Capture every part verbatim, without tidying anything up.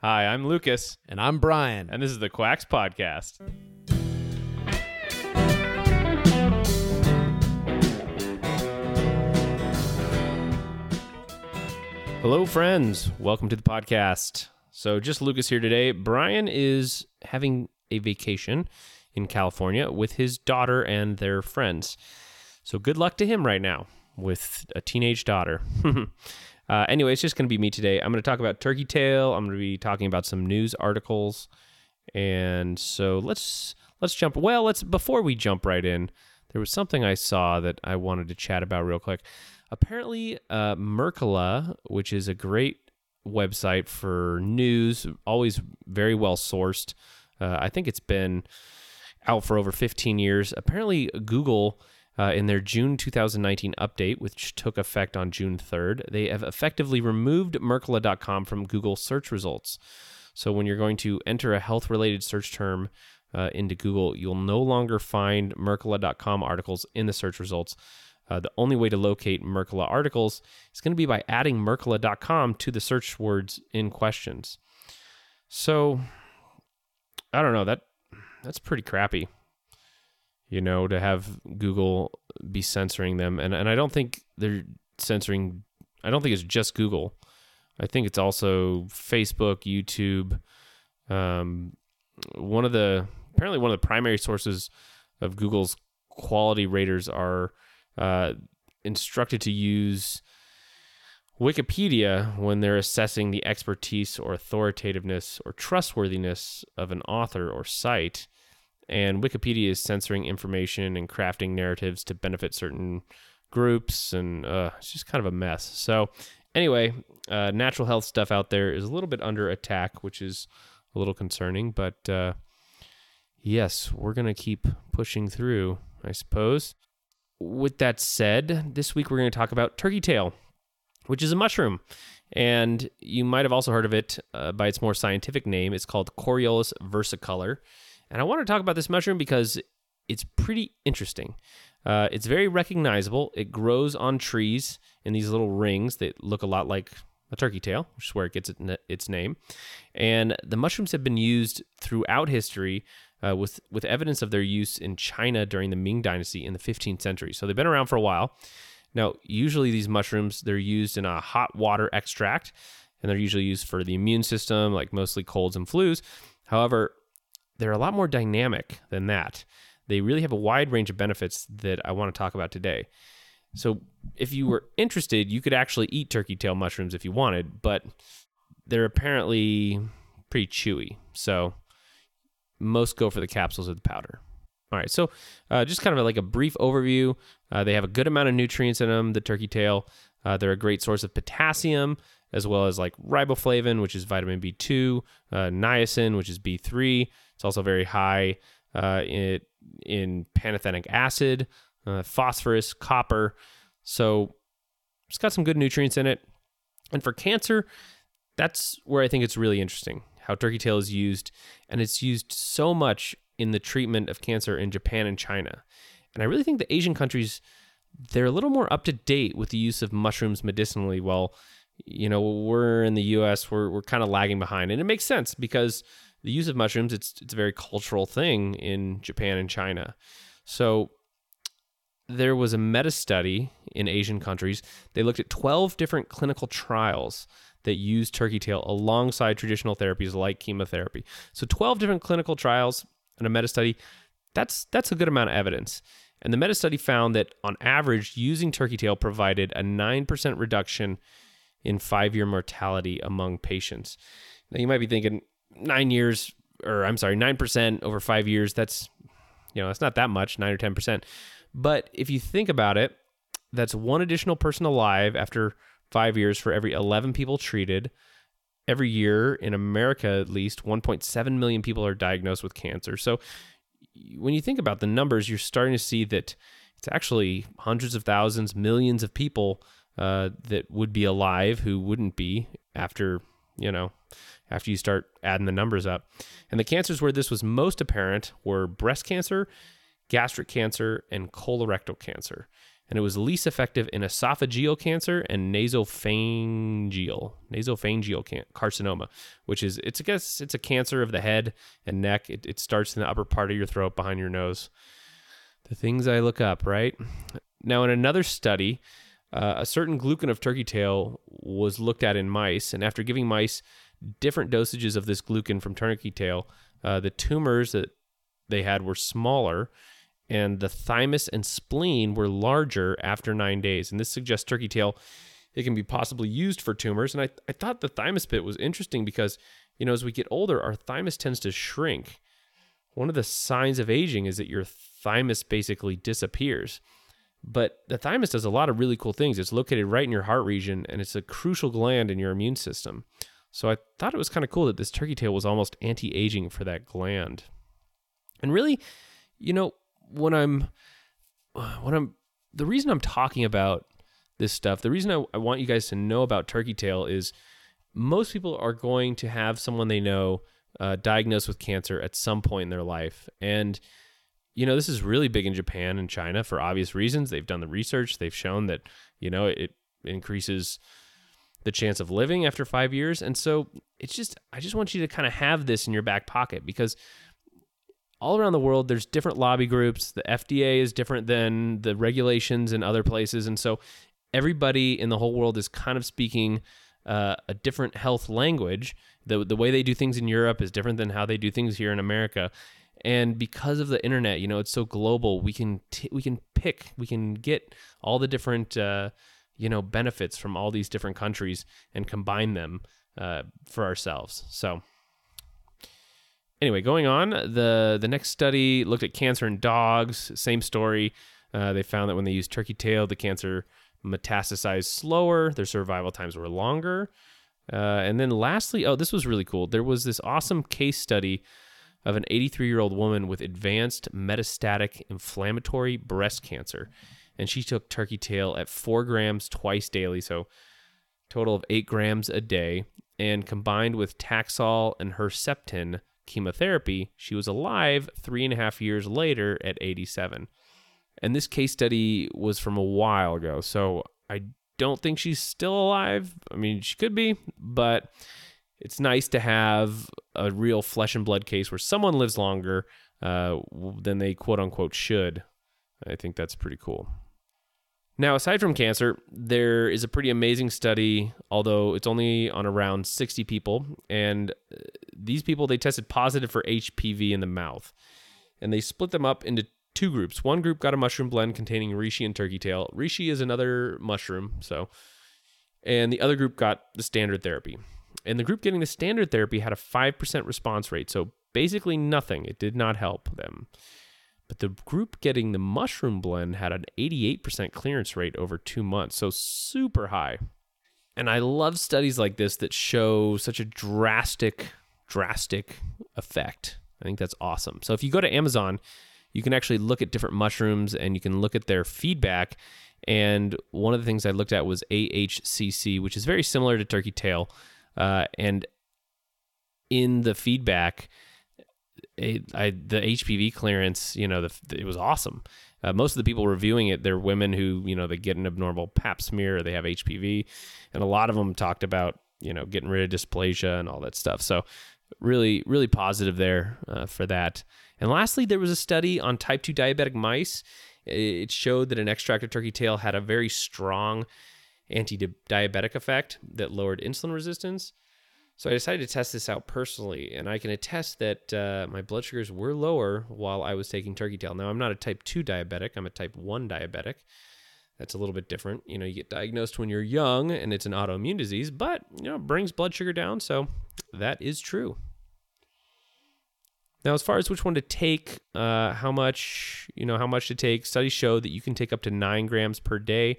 Hi, I'm Lucas. And I'm Brian. And this is the Quacks Podcast. Hello, friends. Welcome to the podcast. So just Lucas here today. Brian is having a vacation in California with his daughter and their friends. So good luck to him right now with a teenage daughter. Uh, anyway, it's just going to be me today. I'm going to talk about Turkey Tail. I'm going to be talking about some news articles. And so let's let's jump. Well, let's before we jump right in, there was something I saw that I wanted to chat about real quick. Apparently, uh, Mercola, which is a great website for news, always very well sourced. Uh, I think it's been out for over fifteen years. Apparently, Google... Uh, in their June twenty nineteen update, which took effect on June third, they have effectively removed Mercola dot com from Google search results. So when you're going to enter a health-related search term uh, into Google, you'll no longer find Mercola dot com articles in the search results. Uh, the only way to locate Mercola articles is going to be by adding Mercola dot com to the search words in questions. So, I don't know, that that's pretty crappy. You know, to have Google be censoring them. And and I don't think they're censoring, I don't think it's just Google. I think it's also Facebook, YouTube. Um, one of the, apparently one of the primary sources of Google's quality raters are uh, instructed to use Wikipedia when they're assessing the expertise or authoritativeness or trustworthiness of an author or site. And Wikipedia is censoring information and crafting narratives to benefit certain groups, and uh, it's just kind of a mess. So anyway, uh, natural health stuff out there is a little bit under attack, which is a little concerning, but uh, yes, we're going to keep pushing through, I suppose. With that said, this week we're going to talk about turkey tail, which is a mushroom. And you might have also heard of it uh, by its more scientific name. It's called Coriolus versicolor. And I want to talk about this mushroom because it's pretty interesting. Uh, it's very recognizable. It grows on trees in these little rings that look a lot like a turkey tail, which is where it gets its name. And the mushrooms have been used throughout history uh, with, with evidence of their use in China during the Ming Dynasty in the fifteenth century. So they've been around for a while. Now, usually these mushrooms, they're used in a hot water extract, and they're usually used for the immune system, like mostly colds and flus. However, they're a lot more dynamic than that. They really have a wide range of benefits that I want to talk about today. So if you were interested, you could actually eat turkey tail mushrooms if you wanted, but they're apparently pretty chewy. So most go for the capsules or the powder. All right, so uh, just kind of like a brief overview. Uh, they have a good amount of nutrients in them, the turkey tail. Uh, they're a great source of potassium, as well as like riboflavin, which is vitamin B two, uh, niacin, which is B three. It's also very high uh, in, in pantothenic acid, uh, phosphorus, copper. So it's got some good nutrients in it. And for cancer, that's where I think it's really interesting, how turkey tail is used. And it's used so much in the treatment of cancer in Japan and China. And I really think the Asian countries, they're a little more up to date with the use of mushrooms medicinally, while, you know, we're in the U S, we're we're kind of lagging behind. And it makes sense because the use of mushrooms, it's it's a very cultural thing in Japan and China. So there was a meta study in Asian countries. They looked at twelve different clinical trials that used turkey tail alongside traditional therapies like chemotherapy. So twelve different clinical trials and a meta study, that's that's a good amount of evidence. And the meta study found that on average, using turkey tail provided a nine percent reduction in five-year mortality among patients. Now, you might be thinking, nine years, or I'm sorry, nine percent over five years, that's, you know, that's not that much, nine or ten percent. But if you think about it, that's one additional person alive after five years for every eleven people treated. Every year, in America at least, one point seven million people are diagnosed with cancer. So when you think about the numbers, you're starting to see that it's actually hundreds of thousands, millions of people uh, that would be alive who wouldn't be after, you know, after you start adding the numbers up. And the cancers where this was most apparent were breast cancer, gastric cancer, and colorectal cancer. and it was least effective in esophageal cancer and nasopharyngeal, nasopharyngeal can- carcinoma, which is, it's I guess it's a cancer of the head and neck. It, it starts in the upper part of your throat behind your nose. The things I look up, right? Now, in another study, uh, a certain glucan of turkey tail was looked at in mice, and after giving mice different dosages of this glucan from turkey tail, uh, the tumors that they had were smaller, and the thymus and spleen were larger after nine days. And this suggests turkey tail, it can be possibly used for tumors. And I, I thought the thymus bit was interesting because, you know, as we get older, our thymus tends to shrink. One of the signs of aging is that your thymus basically disappears. But the thymus does a lot of really cool things. It's located right in your heart region, and it's a crucial gland in your immune system. So I thought it was kind of cool that this turkey tail was almost anti-aging for that gland. And really, you know, when I'm, when I'm, the reason I'm talking about this stuff, the reason I, I want you guys to know about turkey tail is most people are going to have someone they know uh, diagnosed with cancer at some point in their life. And, you know, this is really big in Japan and China for obvious reasons. They've done the research. They've shown that, you know, it increases the chance of living after five years. And so it's just, I just want you to kind of have this in your back pocket, because all around the world, there's different lobby groups. The F D A is different than the regulations in other places. And so everybody in the whole world is kind of speaking uh, a different health language. The, the way they do things in Europe is different than how they do things here in America. And because of the internet, you know, it's so global, we can t- we can pick, we can get all the different, uh, you know, benefits from all these different countries and combine them uh, for ourselves. So anyway, going on, the, the next study looked at cancer in dogs, same story. Uh, they found that when they used turkey tail, the cancer metastasized slower, their survival times were longer. Uh, and then lastly, oh, this was really cool. There was this awesome case study of an eighty-three-year-old woman with advanced metastatic inflammatory breast cancer. And she took turkey tail at four grams twice daily, so total of eight grams a day, and combined with Taxol and Herceptin chemotherapy, she was alive three and a half years later at eighty-seven. And this case study was from a while ago, so I don't think she's still alive. I mean, she could be, but it's nice to have a real flesh and blood case where someone lives longer uh, than they quote unquote should. I think that's pretty cool. Now, aside from cancer, there is a pretty amazing study, although it's only on around sixty people. And these people, they tested positive for H P V in the mouth. And they split them up into two groups. One group got a mushroom blend containing reishi and turkey tail. Reishi is another mushroom, so. And the other group got the standard therapy. And the group getting the standard therapy had a five percent response rate, so basically nothing. It did not help them. But the group getting the mushroom blend had an eighty-eight percent clearance rate over two months, so super high. And I love studies like this that show such a drastic, drastic effect. I think that's awesome. So if you go to Amazon, you can actually look at different mushrooms and you can look at their feedback. And one of the things I looked at was A H C C, which is very similar to turkey tail. Uh, and in the feedback, It, I, the H P V clearance, you know, the, it was awesome. Uh, most of the people reviewing it, they're women who, you know, they get an abnormal pap smear, or they have H P V, and a lot of them talked about, you know, getting rid of dysplasia and all that stuff. So really, really positive there uh, for that. And lastly, there was a study on type two diabetic mice. It showed that an extract of turkey tail had a very strong anti-diabetic effect that lowered insulin resistance. So I decided to test this out personally, and I can attest that uh, my blood sugars were lower while I was taking turkey tail. Now, I'm not a type two diabetic. I'm a type one diabetic. That's a little bit different. You know, you get diagnosed when you're young, and it's an autoimmune disease, but, you know, it brings blood sugar down, so that is true. Now, as far as which one to take, uh, how much, you know, how much to take, studies show that you can take up to nine grams per day.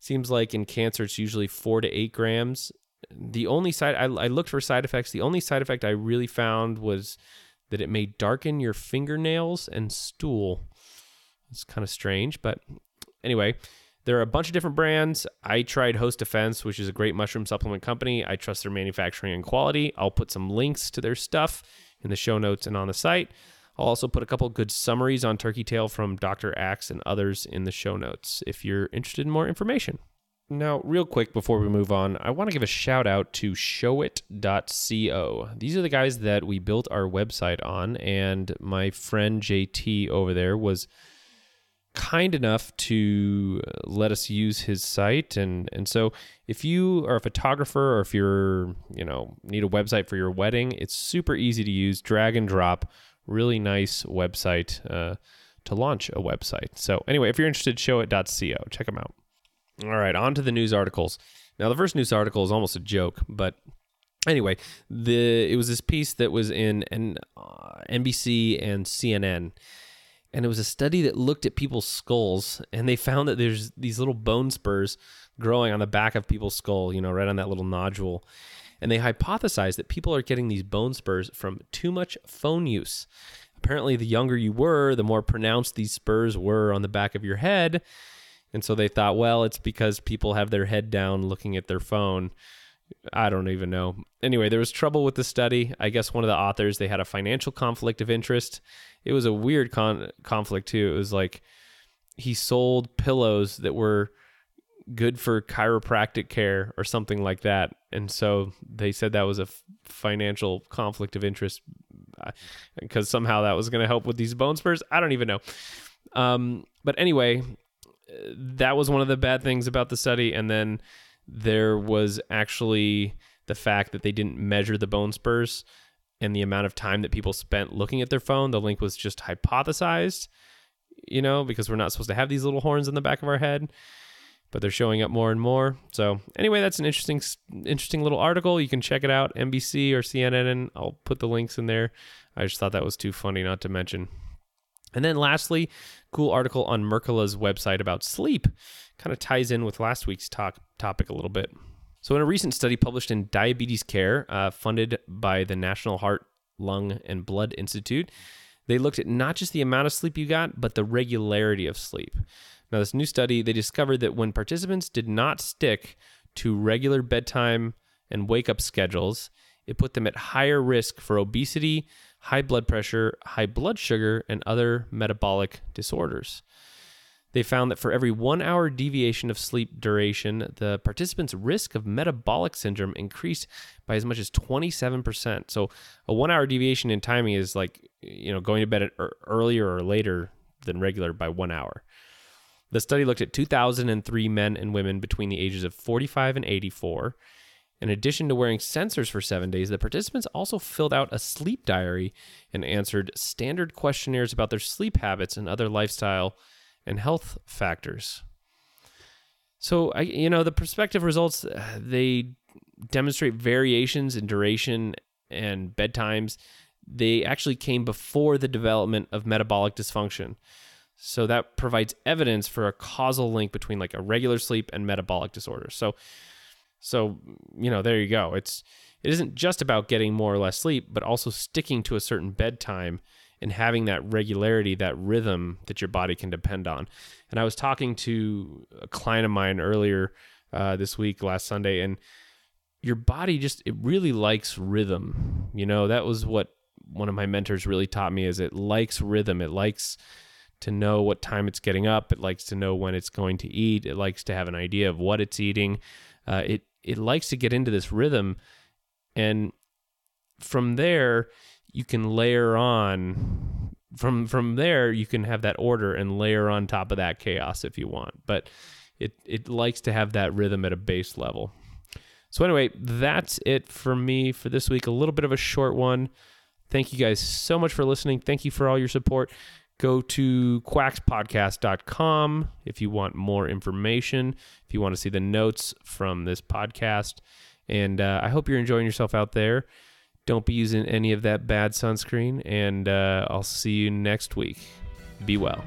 Seems like in cancer, it's usually four to eight grams. The only side, I, I looked for side effects. The only side effect I really found was that it may darken your fingernails and stool. It's kind of strange, but anyway, there are a bunch of different brands. I tried Host Defense, which is a great mushroom supplement company. I trust their manufacturing and quality. I'll put some links to their stuff in the show notes and on the site. I'll also put a couple good summaries on turkey tail from Doctor Axe and others in the show notes if you're interested in more information. Now, real quick before we move on, I want to give a shout out to showit dot co. These are the guys that we built our website on, and my friend J T over there was kind enough to let us use his site. And and so if you are a photographer or if you're, you know, need a website for your wedding, it's super easy to use, drag and drop, really nice website uh, to launch a website. So anyway, if you're interested, showit dot co, check them out. All right, on to the news articles. Now, the first news article is almost a joke, but anyway, the it was this piece that was in an uh, N B C and C N N. And it was a study that looked at people's skulls, and they found that there's these little bone spurs growing on the back of people's skull, you know, right on that little nodule. And they hypothesized that people are getting these bone spurs from too much phone use. Apparently, the younger you were, the more pronounced these spurs were on the back of your head. And so they thought, well, it's because people have their head down looking at their phone. I don't even know. Anyway, there was trouble with the study. I guess one of the authors, they had a financial conflict of interest. It was a weird con- conflict too. It was like he sold pillows that were good for chiropractic care or something like that. And so they said that was a f- financial conflict of interest because somehow that was going to help with these bone spurs. I don't even know. Um, but anyway, that was one of the bad things about the study. And then there was actually the fact that they didn't measure the bone spurs and the amount of time that people spent looking at their phone. The link was just hypothesized, you know, because we're not supposed to have these little horns on the back of our head, but they're showing up more and more. So anyway, that's an interesting, interesting little article. You can check it out, N B C or C N N, and I'll put the links in there. I just thought that was too funny not to mention. And then lastly, cool article on Mercola's website about sleep. Kind of ties in with last week's talk topic a little bit. So in a recent study published in Diabetes Care, uh, funded by the National Heart, Lung, and Blood Institute, they looked at not just the amount of sleep you got, but the regularity of sleep. Now, this new study, they discovered that when participants did not stick to regular bedtime and wake-up schedules, it put them at higher risk for obesity, high blood pressure, high blood sugar, and other metabolic disorders. They found that for every one-hour deviation of sleep duration, the participants' risk of metabolic syndrome increased by as much as twenty-seven percent. So a one-hour deviation in timing is like, you know, going to bed earlier or later than regular by one hour. The study looked at two thousand three men and women between the ages of forty-five and eighty-four. In addition to wearing sensors for seven days, the participants also filled out a sleep diary and answered standard questionnaires about their sleep habits and other lifestyle and health factors. So, I, you know, the prospective results, they demonstrate variations in duration and bedtimes. They actually came before the development of metabolic dysfunction. So that provides evidence for a causal link between like irregular sleep and metabolic disorders. So, so you know, there you go. It's it isn't just about getting more or less sleep, but also sticking to a certain bedtime and having that regularity, that rhythm that your body can depend on. And I was talking to a client of mine earlier uh, this week, last Sunday, and your body just, it really likes rhythm. You know, that was what one of my mentors really taught me, is it likes rhythm. It likes to know what time it's getting up. It likes to know when it's going to eat. It likes to have an idea of what it's eating. Uh, it, it likes to get into this rhythm. And from there, you can layer on, from from there, you can have that order and layer on top of that chaos if you want. But it, it likes to have that rhythm at a base level. So anyway, that's it for me for this week. A little bit of a short one. Thank you guys so much for listening. Thank you for all your support. Go to quacks podcast dot com if you want more information, if you want to see the notes from this podcast. And uh, I hope you're enjoying yourself out there. Don't be using any of that bad sunscreen, and uh, I'll see you next week. Be well.